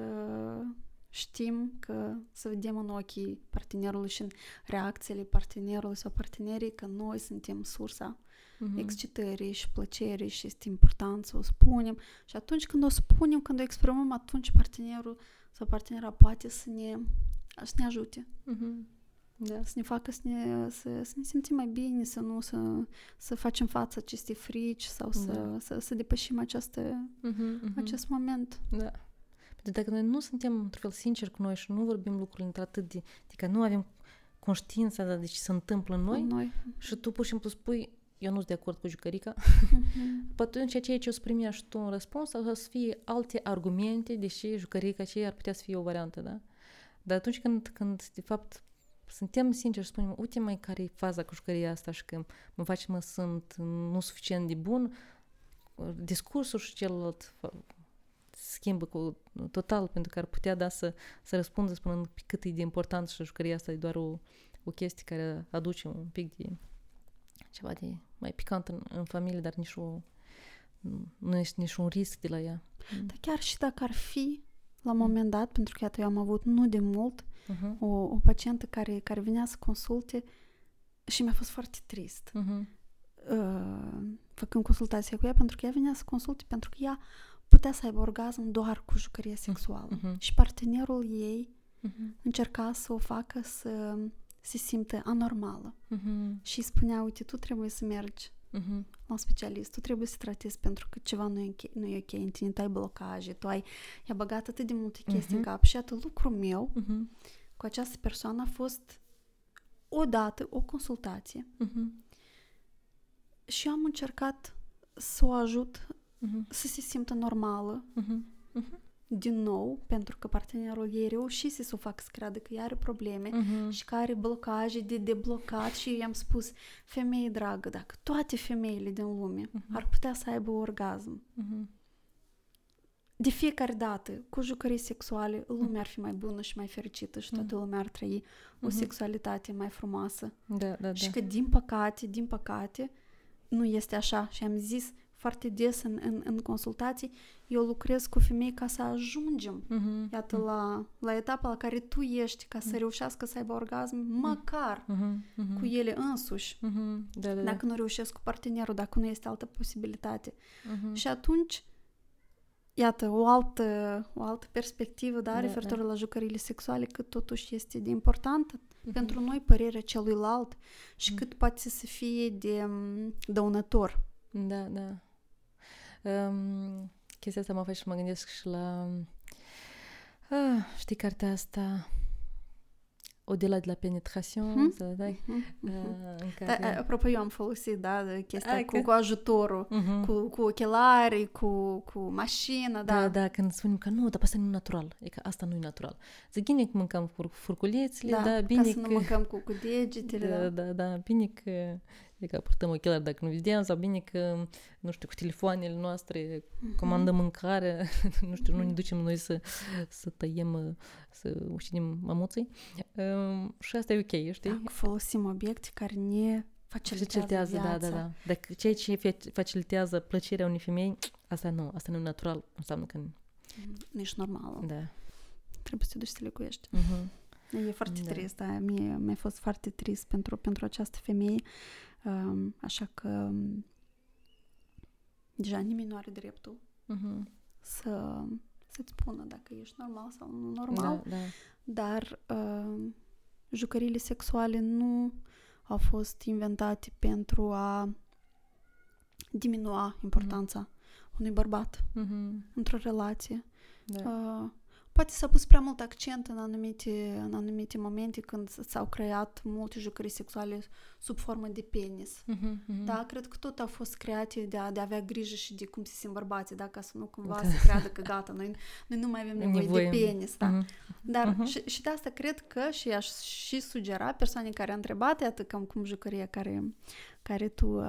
știm că să vedem în ochii partenerului și în reacțiile partenerului sau partenerii că noi suntem sursa uh-huh. excitării și plăcerii și este important să o spunem. Și atunci când o spunem, când o exprimăm, atunci partenerul sau partenera poate să ne, să ne ajute. Uh-huh. Da. Să ne facă să ne, să, să ne simțim mai bine, să nu să, să facem față acestei frici sau uh-huh. să, să, să depășim această, uh-huh, uh-huh. acest moment. Da. Pentru că dacă noi nu suntem într-un fel sinceri cu noi și nu vorbim lucrurile într-atât de... Adică nu avem conștiința de ce se întâmplă în noi, noi. Și tu pur și simplu spui eu nu sunt de acord cu jucărica. Uh-huh. Atunci ceea ce o să primești tu un răspuns o să fie alte argumente, deși jucărica aceea ar putea să fie o variantă, da? Dar atunci când, când de fapt, suntem sinceri și spunem, uite mai care e faza cu jucăria asta și că mă face mă sunt nu suficient de bun, discursul și celălalt schimbă cu total, pentru că ar putea da să, să răspundă spunând cât e de important și jucăria asta e doar o, o chestie care aduce un pic de ceva de mai picant în, în familie, dar nici o, nu este niciun risc de la ea. Dar chiar și dacă ar fi, la un moment dat, pentru că iată, eu am avut nu de mult uh-huh. o, o pacientă care, care venea să consulte și mi-a fost foarte trist uh-huh. uh, făcând consultația cu ea, pentru că ea venea să consulte pentru că ea putea să aibă orgasm doar cu jucărie sexuală. Uh-huh. Și partenerul ei uh-huh. încerca să o facă să se simte anormală uh-huh. și îi spunea, uite, tu trebuie să mergi uh-huh. la un specialist, tu trebuie să tratezi pentru că ceva nu e, nu e ok în tine, tu ai blocaje, tu ai i-a băgat atât de multe chestii uh-huh. în cap și atât lucrul meu uh-huh. cu această persoană a fost odată o consultație uh-huh. și eu am încercat să o ajut uh-huh. să se simtă normală uh-huh. Uh-huh. din nou, pentru că partenerul ei reușise să o facă să creadă că ea are probleme uh-huh. și că are blocaje de deblocat și eu i-am spus, femeie dragă, dacă toate femeile din lume uh-huh. ar putea să aibă orgasm uh-huh. de fiecare dată cu jucării sexuale, lumea ar fi mai bună și mai fericită și toată lumea ar trăi uh-huh. o sexualitate mai frumoasă. Da, da, da. Și că din păcate, din păcate nu este așa. Și am zis foarte des în, în, în consultații, eu lucrez cu femei ca să ajungem uh-huh. iată uh-huh. la, la etapa la care tu ești, ca să reușească să aibă orgasm măcar uh-huh. Uh-huh. cu ele însuși. Uh-huh. Da, da, dacă da. Nu reușesc cu partenerul, dacă nu este altă posibilitate. Uh-huh. Și atunci, iată, o altă, o altă perspectivă, da, da referitor da. La jucăriile sexuale, cât totuși este de importantă uh-huh. pentru noi părerea celuilalt și uh-huh. cât poate să fie de dăunător. Da, da. Um, chestia asta mă face și mă gândesc și la ah, știi cartea asta Odela de la Penetration hmm? Să dai hmm? uh, care... da, apropo eu am folosit da, chestia A, cu, că... cu ajutorul uh-huh. cu, cu ochelari, cu, cu mașină da. Da, da, când spunem că nu, dar asta nu e natural, e că asta nu e natural zic bine că mâncăm cu furculețele da, da, bine ca că... să nu mâncăm cu, cu degetele da, da, da, da, bine că adică purtăm ochelari dacă nu vedem, sau bine că, nu știu, cu telefoanele noastre comandăm mâncare, nu știu, nu ne ducem noi să, să tăiem, să ucidim mamuții. Um, și asta e ok, știi? Dacă folosim obiecte care ne facilitează viața. Da, da, da. Dacă ceea ce facilitează plăcerea unei femei, asta nu, asta nu e natural, înseamnă că... Nu ești normală. Da. Trebuie să te duci să le cuiești. Uh-huh. E foarte da. Trist, da, mie, mi-a fost foarte trist pentru, pentru această femeie. Um, așa că um, deja nimeni nu are dreptul uh-huh. să, să-ți spună dacă ești normal sau nu normal, da, da. Dar um, jucăriile sexuale nu au fost inventate pentru a diminua importanța uh-huh. unui bărbat uh-huh. într-o relație. Da. Uh, Poate s-a pus prea mult accent în anumite, în anumite momente când s-au creat multe jucării sexuale sub formă de penis. Uh-huh, uh-huh. Da? Cred că tot au fost create de a, de a avea grijă și de cum se simt bărbații, da? Ca să nu cumva se creadă că gata, noi, noi nu mai avem nevoie, nevoie. de penis. Da? Uh-huh. Dar uh-huh. Și, și de asta cred că și aș și sugera persoanei care a întrebat, iată cam cum jucăria care, care, tu,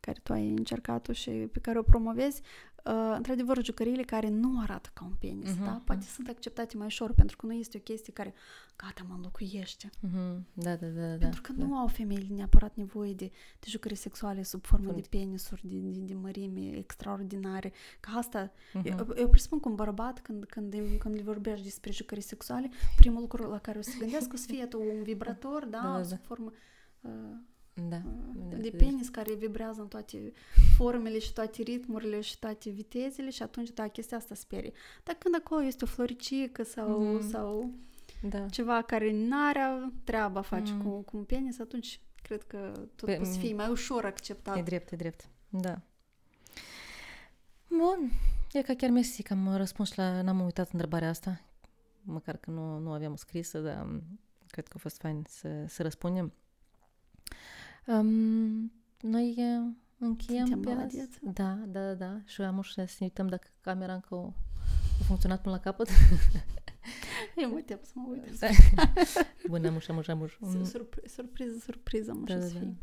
care tu ai încercat-o și pe care o promovezi, Uh, într-adevăr, jucăriile care nu arată ca un penis, uh-huh, da? Poate uh-huh. sunt acceptate mai ușor, pentru că nu este o chestie care, gata, mă înlocuiește. Uh-huh. Da, da, da. Pentru că da. nu au femeile neapărat nevoie de, de jucării sexuale sub formă Fun. de penisuri, de, de, de mărime extraordinare. Că asta, uh-huh. eu, eu presupun că un bărbat, când, când, când îi vorbești despre jucării sexuale, primul lucru la care o să gândească o să fie un vibrator, da? Da, da. Sub formă... Uh, Da, de da, penis da. care vibrează în toate formele și toate ritmurile și toate vitezele și atunci, da, chestia asta sperie. Dar când acolo este o floricică sau, mm. sau da. ceva care n-are treaba face mm. cu, cu un penis, atunci cred că tot Pe, poți fi mai ușor acceptat. E drept, e drept, da. Bun, e ca chiar mersi că am răspuns la, n-am uitat întrebarea asta, măcar că nu, nu aveam scrisă, dar cred că a fost fain să, să răspundem. Um, noi uh, încheiem pe azi. Da, da, da, da. Și am ușa să ne uităm dacă camera încă o, a funcționat până la capăt. Eu mă uitam să mă uit. Bună, am ușa, am ușa, am ușa. Surpriză, surpriză, am ușa da, să da. fie.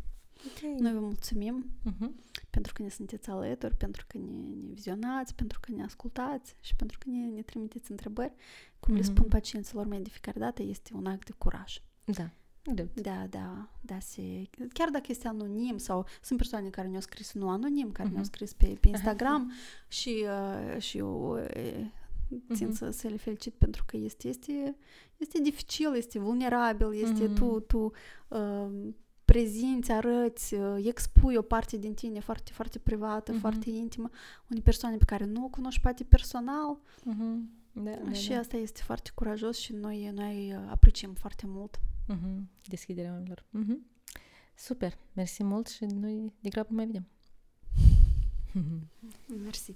Okay. Noi vă mulțumim uh-huh. pentru că ne sunteți alături, pentru că ne, ne vizionați, pentru că ne ascultați și pentru că ne, ne trimiteți întrebări. Cum uh-huh. le spun pacienților mei de fiecare dată, este un act de curaj. Da. Drept. Da, da, da, se... chiar dacă este anonim sau sunt persoane care ne-au scris nu anonim, care uh-huh. ne-au scris pe, pe Instagram uh-huh. și, uh, și eu uh, țin uh-huh. să, să le felicit pentru că este, este, este dificil, este vulnerabil, este uh-huh. tu, tu uh, prezinți, arăți, expui o parte din tine foarte, foarte privată, uh-huh. foarte intimă, unei persoane pe care nu o cunoști poate personal. Uh-huh. Da, da, și da. asta este foarte curajos și noi, noi apreciem foarte mult uh-huh. deschiderea oamenilor. Uh-huh. Super, mersi mult și noi de grabă mai vedem. Mersi.